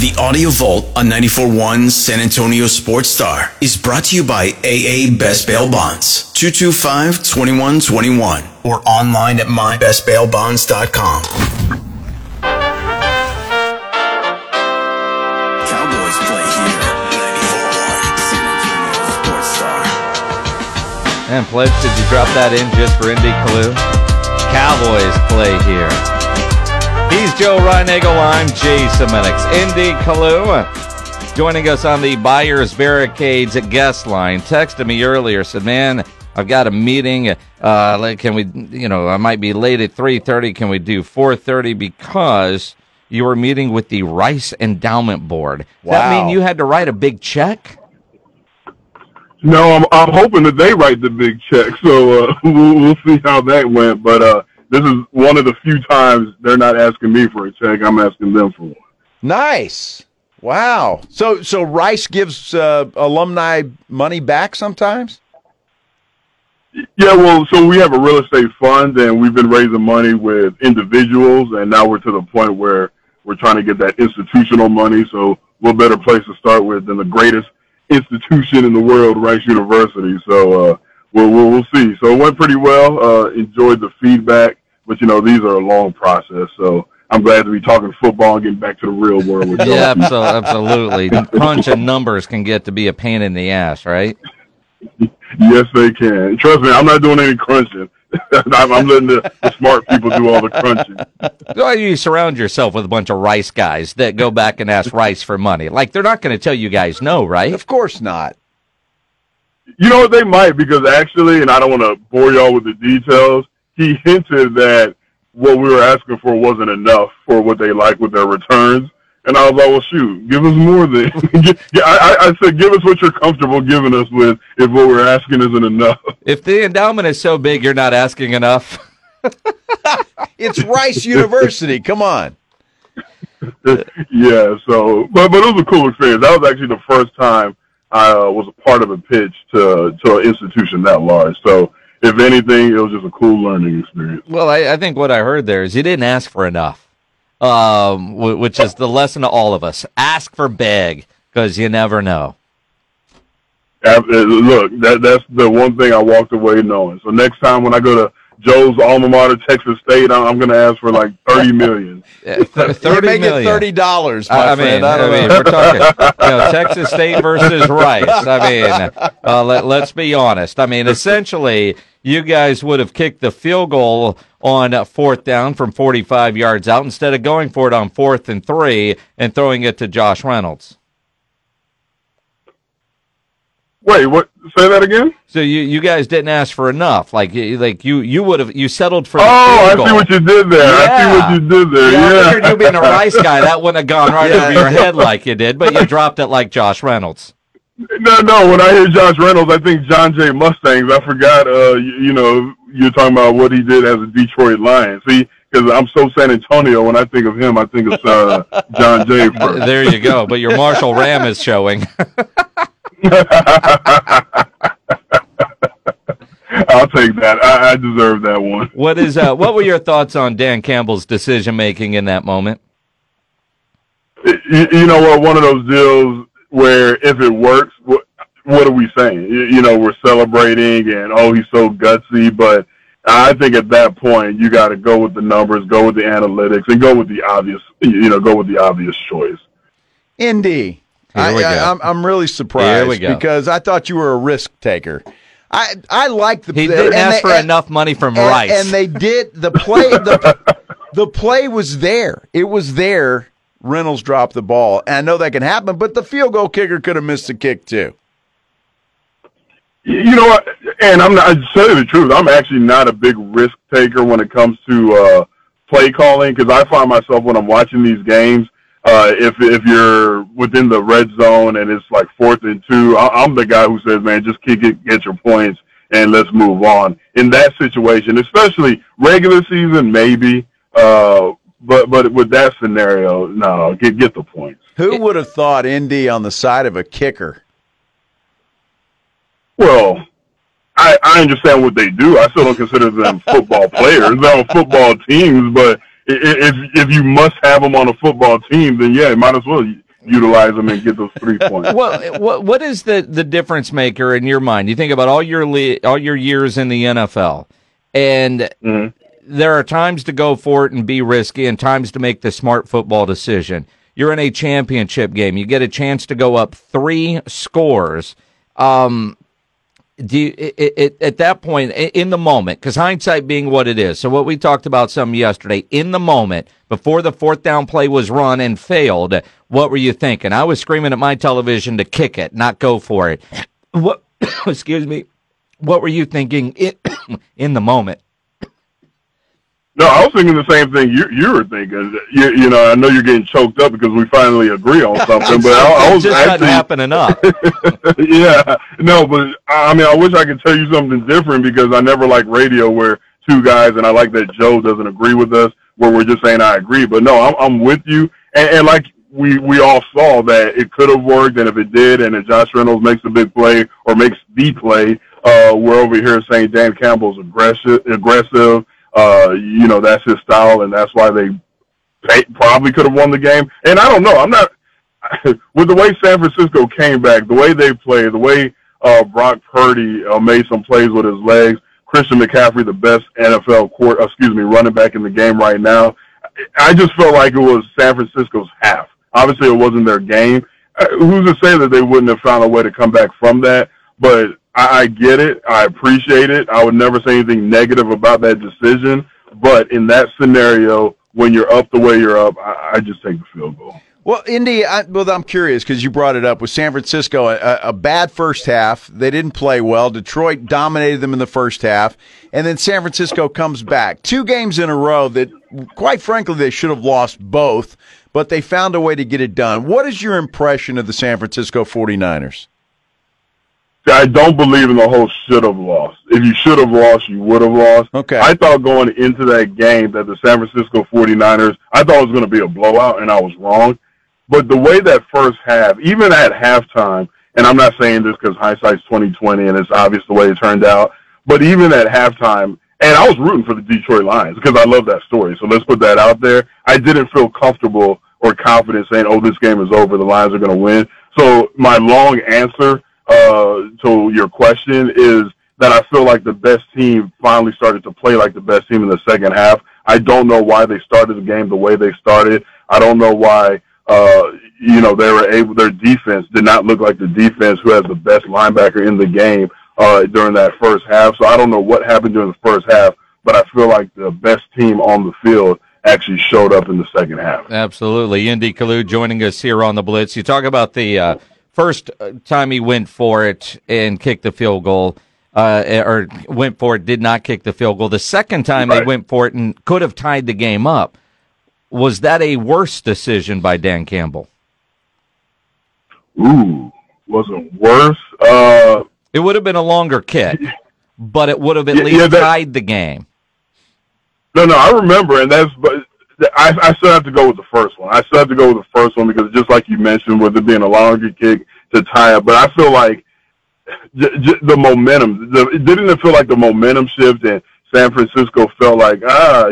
The Audio Vault on 94.1 San Antonio Sports Star is brought to you by AA Best Bail Bonds, 225-2121, or online at mybestbailbonds.com. And Pledge, did you drop that in just for ND Kalu? Cowboys play here. He's Joe Reinagle. I'm Jason Menix. ND Kalu joining us on the Buyers Barricades guest line. Texted me earlier, said, "Man, I've got a meeting. Can we? You know, I might be late at 3:30. Can we do 4:30? Because you were meeting with the Rice Endowment Board." Wow. That mean you had to write a big check? No, I'm hoping that they write the big check, so we'll see how that went. But this is one of the few times they're not asking me for a check; I'm asking them for one. Nice, wow! So Rice gives alumni money back sometimes. Yeah, well, so we have a real estate fund, and we've been raising money with individuals, and now we're to the point where we're trying to get that institutional money. So, what better place to start with than the greatest institution in the world, Rice University. So we'll see. So it went pretty well. Enjoyed the feedback, but you know these are a long process. So I'm glad to be talking football and getting back to the real world with yeah, absolutely. Crunching numbers can get to be a pain in the ass, right? Yes, they can. Trust me, I'm not doing any crunching. I'm letting the smart people do all the crunching. Well, you surround yourself with a bunch of Rice guys that go back and ask Rice for money. Like, they're not going to tell you guys no, right? Of course not. You know what? They might, because actually, and I don't want to bore y'all with the details, he hinted that what we were asking for wasn't enough for what they like with their returns. And I was like, well, shoot, give us more than I said, give us what you're comfortable giving us with if what we're asking isn't enough. If the endowment is so big, you're not asking enough. It's Rice University. Come on. Yeah, so, but it was a cool experience. That was actually the first time I was a part of a pitch to an institution that large. So, if anything, it was just a cool learning experience. Well, I think what I heard there is you didn't ask for enough. Which is the lesson to all of us. Ask for big, because you never know. Look, that's the one thing I walked away knowing. So next time when I go to Joe's alma mater, Texas State, I'm going to ask for like $30 million. $30 million. Make it $30, my friend. I mean, we're talking Texas State versus Rice. I mean, let's be honest. I mean, essentially, you guys would have kicked the field goal on fourth down from 45 yards out instead of going for it on 4th and 3 and throwing it to Josh Reynolds. Wait, what? Say that again? So you guys didn't ask for enough. Like you would have, you settled for the field goal. Oh, I see what you did there. Yeah. I see what you did there. Yeah. I figured you being a Rice guy, that wouldn't have gone right over your head like you did, but you dropped it like Josh Reynolds. No. When I hear Josh Reynolds, I think John Jay Mustangs. I forgot, you're talking about what he did as a Detroit Lion. See, because I'm so San Antonio, when I think of him, I think of John Jay first. There you go. But your Marshall Ram is showing. I'll take that. I deserve that one. What were your thoughts on Dan Campbell's decision-making in that moment? You know what? One of those deals where if it works, what are we saying? You know, we're celebrating and, oh, he's so gutsy. But I think at that point, you got to go with the numbers, go with the analytics, and go with the obvious choice. Indeed. I'm really surprised because I thought you were a risk taker. I like the. He didn't ask for enough money from Rice, and they did the play. The play was there. It was there. Reynolds dropped the ball, and I know that can happen. But the field goal kicker could have missed the kick too. You know what? And I tell you the truth. I'm actually not a big risk taker when it comes to play calling because I find myself when I'm watching these games, if you're within the red zone and it's like 4th and 2, I'm the guy who says, man, just kick it, get your points, and let's move on. In that situation, especially regular season, maybe, but with that scenario, no, get the points. Who would have thought ND on the side of a kicker? Well, I understand what they do. I still don't consider them football players. They're on football teams, but if you must have them on a football team, then yeah, you might as well utilize them and get those 3 points. What is the difference maker in your mind? You think about all your years in the NFL, and there are times to go for it and be risky, and times to make the smart football decision. You're in a championship game. You get a chance to go up 3 scores. At that point, in the moment, because hindsight being what it is, so what we talked about some yesterday, in the moment, before the 4th down play was run and failed, what were you thinking? I was screaming at my television to kick it, not go for it. What? Excuse me. What were you thinking in the moment? No, I was thinking the same thing you were thinking. You know, I know you're getting choked up because we finally agree on something, but I was just actually not happening up. Yeah, no, but I mean, I wish I could tell you something different, because I never like radio where two guys, and I like that Joe doesn't agree with us, where we're just saying I agree. But no, I'm with you, and like we all saw that it could have worked, and if it did, and if Josh Reynolds makes a big play or makes the play, we're over here saying Dan Campbell's aggressive. You know, that's his style, and that's why they probably could have won the game. And I don't know. I'm not – with the way San Francisco came back, the way they played, the way Brock Purdy made some plays with his legs, Christian McCaffrey, the best NFL running back in the game right now, I just felt like it was San Francisco's half. Obviously, it wasn't their game. Who's to say that they wouldn't have found a way to come back from that? But – I get it. I appreciate it. I would never say anything negative about that decision. But in that scenario, when you're up the way you're up, I just take the field goal. Well, Indy, I'm curious because you brought it up. With San Francisco, a bad first half. They didn't play well. Detroit dominated them in the first half. And then San Francisco comes back. 2 games in a row that, quite frankly, they should have lost both. But they found a way to get it done. What is your impression of the San Francisco 49ers? I don't believe in the whole should have lost. If you should have lost, you would have lost. Okay. I thought going into that game that the San Francisco 49ers, I thought it was going to be a blowout, and I was wrong. But the way that first half, even at halftime, and I'm not saying this because hindsight's 20/20 and it's obvious the way it turned out, but even at halftime, and I was rooting for the Detroit Lions because I love that story, so let's put that out there. I didn't feel comfortable or confident saying, oh, this game is over, the Lions are going to win. So my long answer to your question is that I feel like the best team finally started to play like the best team in the second half. I don't know why they started the game the way they started. I don't know why, their defense did not look like the defense who has the best linebacker in the game during that first half. So I don't know what happened during the first half, but I feel like the best team on the field actually showed up in the second half. Absolutely. ND Kalu joining us here on The Blitz. You talk about the first time he went for it and kicked the field goal, or went for it, did not kick the field goal. The second time They went for it and could have tied the game up. Was that a worse decision by Dan Campbell? Ooh, wasn't worse. It would have been a longer kick, but it would have at least tied the game. No, I remember, and that's – I still have to go with the first one. I still have to go with the first one because just like you mentioned, with it being a longer kick to tie up, but I feel like the momentum, didn't it feel like the momentum shift and San Francisco felt like,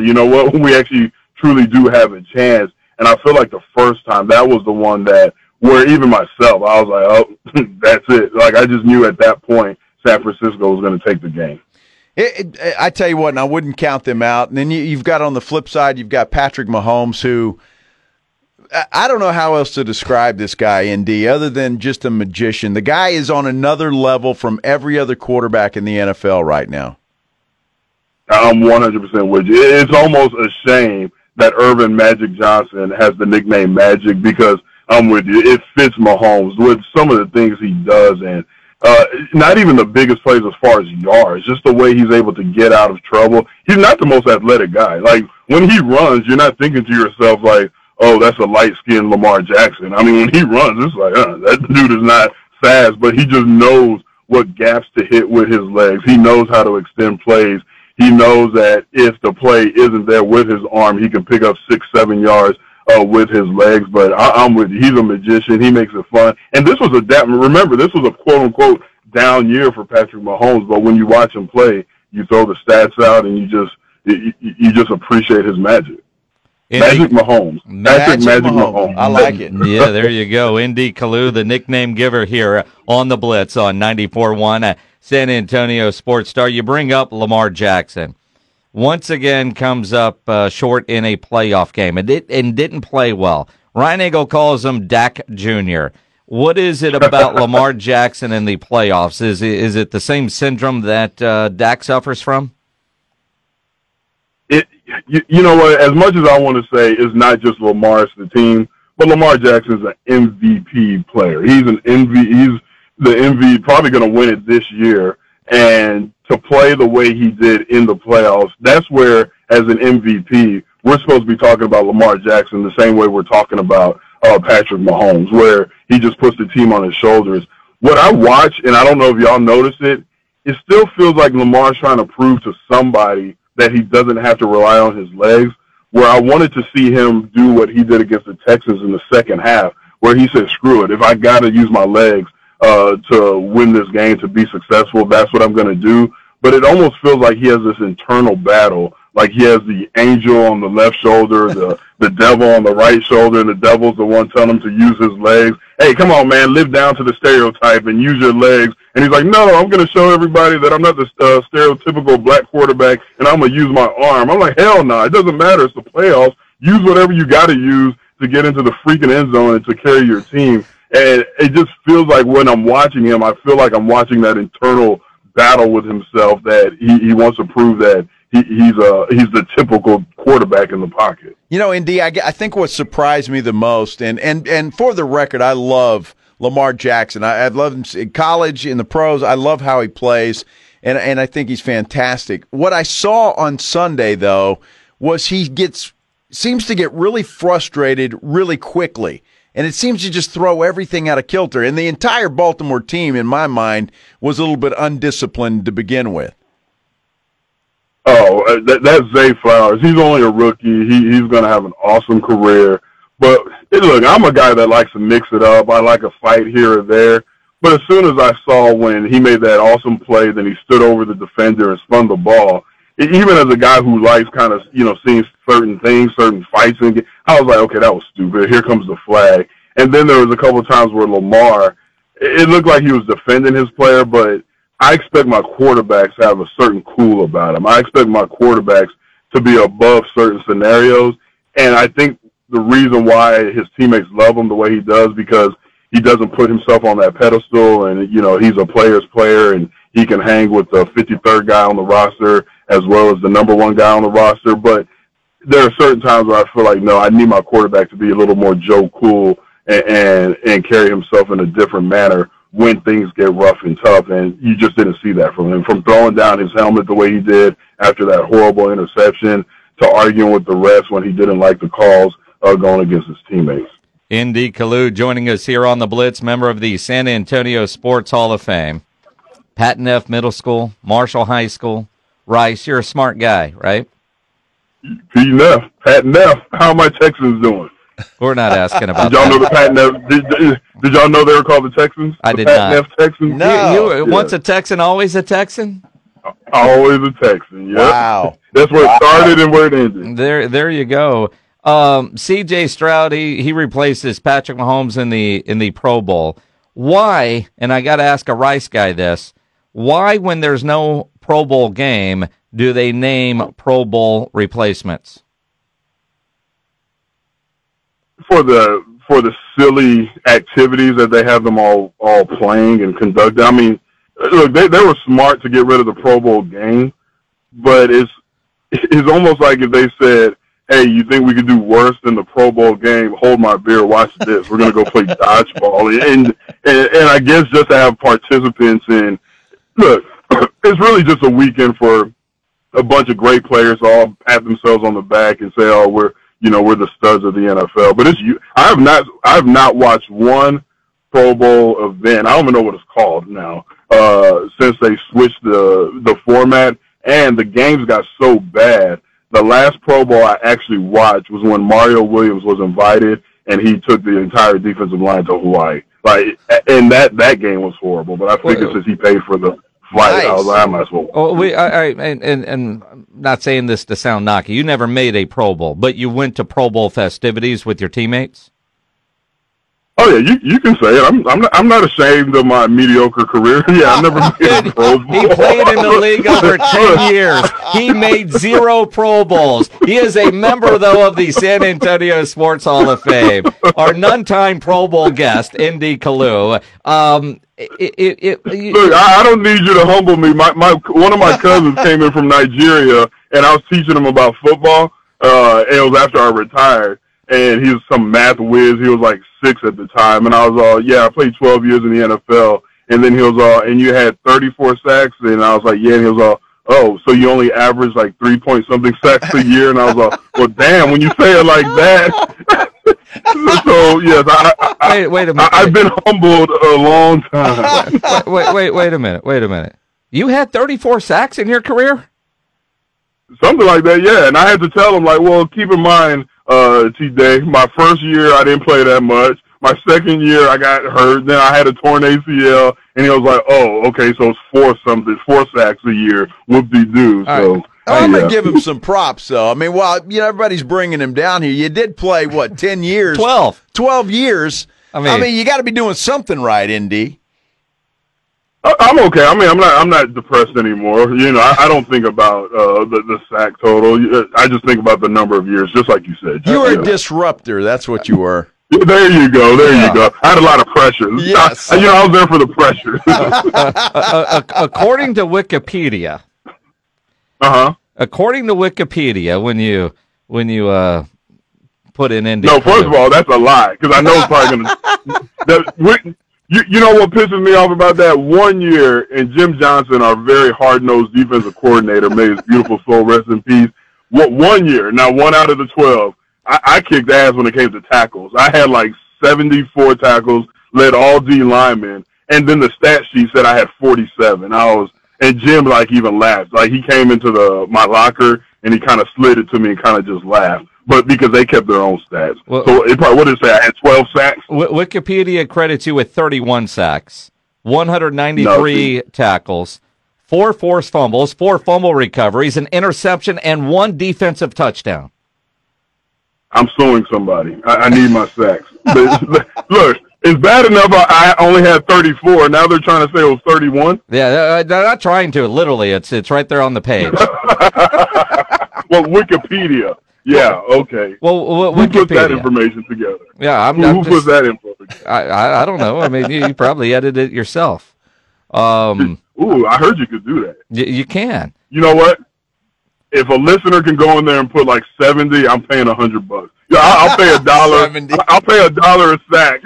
you know what, we actually truly do have a chance. And I feel like the first time, that was the one that where even myself, I was like, oh, that's it. Like I just knew at that point San Francisco was going to take the game. I tell you what, and I wouldn't count them out. And then you've got on the flip side, you've got Patrick Mahomes, who I don't know how else to describe this guy, ND, other than just a magician. The guy is on another level from every other quarterback in the NFL right now. I'm 100% with you. It's almost a shame that Earvin Magic Johnson has the nickname Magic because I'm with you. It fits Mahomes with some of the things he does and not even the biggest plays as far as yards, just the way he's able to get out of trouble. He's not the most athletic guy. Like, when he runs, you're not thinking to yourself, like, oh, that's a light-skinned Lamar Jackson. I mean, when he runs, it's like, that dude is not fast, but he just knows what gaps to hit with his legs. He knows how to extend plays. He knows that if the play isn't there with his arm, he can pick up 6-7 yards with his legs. But I'm with you. He's a magician. He makes it fun. And this was remember, this was a quote-unquote down year for Patrick Mahomes, but when you watch him play, you throw the stats out and you just appreciate his magic. Magic Mahomes. I like it. Yeah, there you go. ND Kalu, the nickname giver here on The Blitz on 94.1 San Antonio Sports Star. You bring up Lamar Jackson. Once again comes up short in a playoff game and didn't play well. Ryan Eagle calls him Dak Jr. What is it about Lamar Jackson in the playoffs? Is it the same syndrome that Dak suffers from? You know what, as much as I want to say it's not just Lamar's the team, but Lamar Jackson's an MVP player. He's the MVP, probably going to win it this year. And to play the way he did in the playoffs, that's where, as an MVP, we're supposed to be talking about Lamar Jackson the same way we're talking about Patrick Mahomes, where he just puts the team on his shoulders. What I watch, and I don't know if y'all notice it still feels like Lamar's trying to prove to somebody that he doesn't have to rely on his legs, where I wanted to see him do what he did against the Texans in the second half, where he said, screw it, if I got to use my legs to win this game, to be successful, that's what I'm going to do. But it almost feels like he has this internal battle, like he has the angel on the left shoulder, the devil on the right shoulder, and the devil's the one telling him to use his legs. Hey, come on, man, live down to the stereotype and use your legs. And he's like, no, I'm going to show everybody that I'm not the stereotypical black quarterback, and I'm going to use my arm. I'm like, hell no, it doesn't matter. It's the playoffs. Use whatever you got to use to get into the freaking end zone and to carry your team. And it just feels like when I'm watching him, I feel like I'm watching that internal battle with himself that he wants to prove that he's the typical quarterback in the pocket. You know, ND, I think what surprised me the most, and for the record, I love Lamar Jackson. I love him in college, in the pros. I love how he plays, and I think he's fantastic. What I saw on Sunday, though, was he seems to get really frustrated really quickly, and it seems to just throw everything out of kilter. And the entire Baltimore team, in my mind, was a little bit undisciplined to begin with. Oh, that's Zay Flowers. He's only a rookie. He's going to have an awesome career. But, look, I'm a guy that likes to mix it up. I like a fight here or there. But as soon as I saw when he made that awesome play, then he stood over the defender and spun the ball, even as a guy who likes kind of, you know, seeing certain things, certain fights, and I was like, okay, that was stupid. Here comes the flag. And then there was a couple of times where Lamar, it looked like he was defending his player, but I expect my quarterbacks to have a certain cool about them. I expect my quarterbacks to be above certain scenarios, and I think the reason why his teammates love him the way he does, because he doesn't put himself on that pedestal, and, you know, he's a player's player, and he can hang with the 53rd guy on the roster as well as the number one guy on the roster. But there are certain times where I feel like, no, I need my quarterback to be a little more Joe Cool and carry himself in a different manner when things get rough and tough, and you just didn't see that from him. From throwing down his helmet the way he did after that horrible interception to arguing with the refs when he didn't like the calls going against his teammates. ND Kalu joining us here on The Blitz, member of the San Antonio Sports Hall of Fame. Patton F. Middle School, Marshall High School, Rice. You're a smart guy, right? Patton F. How are my Texans doing? We're not asking about that. Did y'all know they were called the Texans? I did not. Patton F. Texans? No. You were once a Texan, always a Texan? Always a Texan, yeah. Wow. That's where it started and where it ended. There you go. C.J. Stroud, he replaces Patrick Mahomes in the Pro Bowl. Why, and I got to ask a Rice guy this, why when there's no Pro Bowl game do they name Pro Bowl replacements? For the silly activities that they have them all playing and conducting. I mean, look, they were smart to get rid of the Pro Bowl game, but it's almost like if they said, hey, you think we could do worse than the Pro Bowl game? Hold my beer, watch this. We're going to go play dodgeball. And I guess just to have participants in, look, it's really just a weekend for a bunch of great players to all pat themselves on the back and say, oh, we're you know, we're the studs of the NFL. But it's I have not watched one Pro Bowl event. I don't even know what it's called now. Since they switched the format and the games got so bad, the last Pro Bowl I actually watched was when Mario Williams was invited and he took the entire defensive line to Hawaii. Like, and that game was horrible. But I figured since he paid for the flight, nice. I was like, I might as well. Well, and I'm not saying this to sound knocky. You never made a Pro Bowl, but you went to Pro Bowl festivities with your teammates. Oh yeah, you can say it. I'm not ashamed of my mediocre career. Yeah, I never made a Pro Bowl. He played in the league over 10 years. He made 0 Pro Bowls. He is a member though of the San Antonio Sports Hall of Fame. Our non-time Pro Bowl guest, ND Kalu. Look, I don't need you to humble me. One of my cousins came in from Nigeria, and I was teaching him about football. And it was after I retired. And he was some math whiz. He was like 6 at the time. And I was all, yeah, I played 12 years in the NFL. And then he was all, and you had 34 sacks? And I was like, yeah. And he was all, oh, so you only averaged like 3-point-something sacks a year? And I was all, well, damn, when you say it like that. So, yes, wait a minute. I've been humbled a long time. Wait a minute. You had 34 sacks in your career? Something like that, yeah. And I had to tell him, like, well, keep in mind, T-Day, my first year I didn't play that much. My second year I got hurt. Then I had a torn ACL, and he was like, "Oh, okay, so it's 4 sacks a year. Whoop-de-doo." So I'm gonna give him some props, though. I mean, while everybody's bringing him down here, you did play 10 years, 12 years. I mean, you got to be doing something right, ND. I'm okay. I mean, I'm not depressed anymore. You know, I don't think about the sack total. I just think about the number of years, just like you said. You were a disruptor. That's what you were. There you go. There you go. I had a lot of pressure. Yes. I was there for the pressure. According to Wikipedia. Uh-huh. According to Wikipedia, when you put in ND. No, first of all, that's a lie, because I know it's probably going to... You know what pisses me off about that? One year, and Jim Johnson, our very hard-nosed defensive coordinator, may his beautiful soul rest in peace. What, one year, now 1 out of the 12, I kicked ass when it came to tackles. I had like 74 tackles, led all D linemen, and then the stat sheet said I had 47. And Jim like even laughed. Like he came into my locker and he kind of slid it to me and kind of just laughed. But because they kept their own stats. Well, so it probably, what did it say? I had 12 sacks? Wikipedia credits you with 31 sacks, 193 tackles, 4 forced fumbles, 4 fumble recoveries, an interception, and 1 defensive touchdown. I'm suing somebody. I need my sacks. Look, it's bad enough I only had 34. Now they're trying to say it was 31? Yeah, they're not trying to. Literally, it's right there on the page. Well, Wikipedia. Yeah, okay. Well, who put that information together? Yeah, who put that info together? I don't know. I mean, you probably edited it yourself. I heard you could do that. You can. You know what? If a listener can go in there and put like 70, I'm paying $100. Yeah, I'll pay $1. I'll pay $1 a sack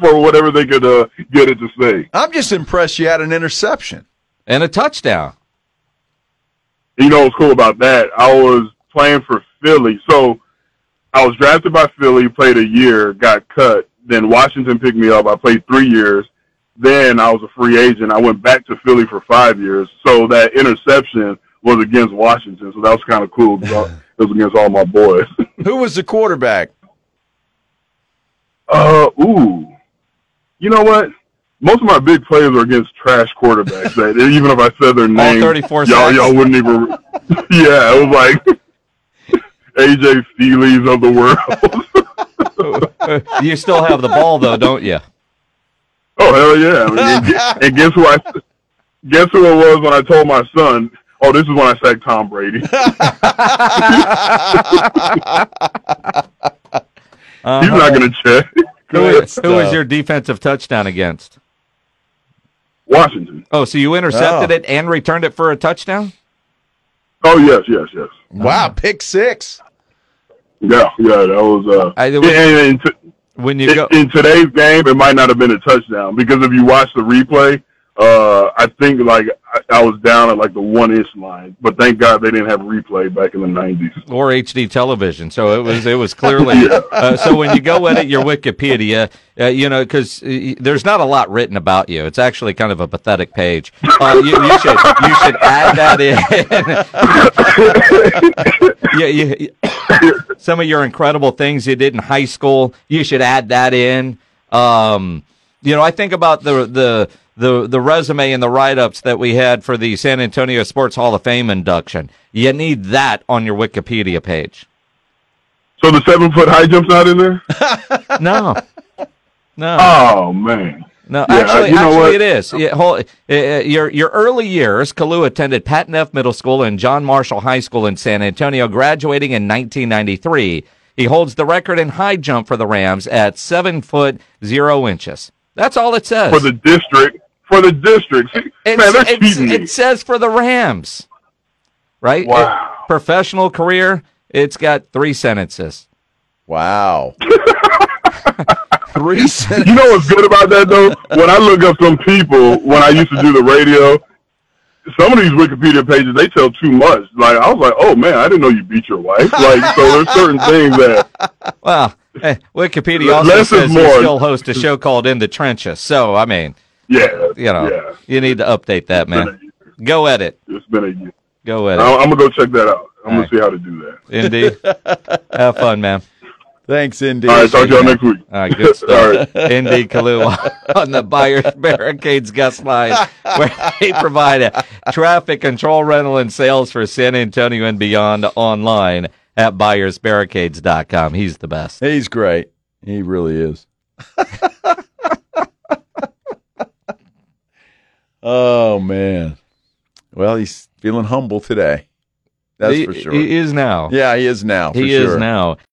for whatever they could get it to say. I'm just impressed you had an interception and a touchdown. You know what's cool about that? I was playing for Philly. So I was drafted by Philly, played a year, got cut. Then Washington picked me up. I played 3 years. Then I was a free agent. I went back to Philly for 5 years. So that interception was against Washington. So that was kind of cool. It was against all my boys. Who was the quarterback? You know what? Most of my big players are against trash quarterbacks. That even if I said their name, y'all wouldn't even. Yeah, it was like A.J. Feeley's of the world. You still have the ball, though, don't you? Oh, hell yeah. I mean, and guess who it was when I told my son, oh, this is when I sacked Tom Brady. He's not going to check. Who was your defensive touchdown against? Washington. Oh, so you intercepted it and returned it for a touchdown? Oh, yes. Wow, pick 6. Yeah, that was in today's game, it might not have been a touchdown because if you watch the replay, I think like I was down at like the one-ish line, but thank God they didn't have replay back in the 90s or HD television. So it was clearly. Yeah. So when you go edit your Wikipedia, because there's not a lot written about you. It's actually kind of a pathetic page. You should add that in. Some of your incredible things you did in high school. You should add that in. I think about the resume and the write-ups that we had for the San Antonio Sports Hall of Fame induction. You need that on your Wikipedia page. So the 7-foot high jump's not in there? No. Oh, man. No, yeah, actually it is. Yeah, your early years, Kalu attended Patton F. Middle School and John Marshall High School in San Antonio, graduating in 1993. He holds the record in high jump for the Rams at 7'0". That's all it says. For the district. It says for the Rams, right? Wow. Professional career, it's got 3 sentences. Wow. 3 sentences. You know what's good about that, though? When I look up some people, when I used to do the radio, some of these Wikipedia pages, they tell too much. Like, I was like, oh, man, I didn't know you beat your wife. Like, so there's certain things that... Wow. Hey, Wikipedia also says you still host a show called In the Trenches. So, I mean, you need to update that, man. Go edit. It's been a year. Go edit. I'm going to go check that out. I'm going to see how to do that. Indeed. Have fun, man. Thanks, Indy. All right, talk to y'all next week. All right, good stuff. Right. Indy Kalu on the Buyers Barricades guest line, where they provide a traffic control, rental, and sales for San Antonio and beyond online at buyersbarricades.com. He's the best. He's great. He really is. Oh, man. Well, he's feeling humble today. That's for sure. He is now. Yeah, he is now.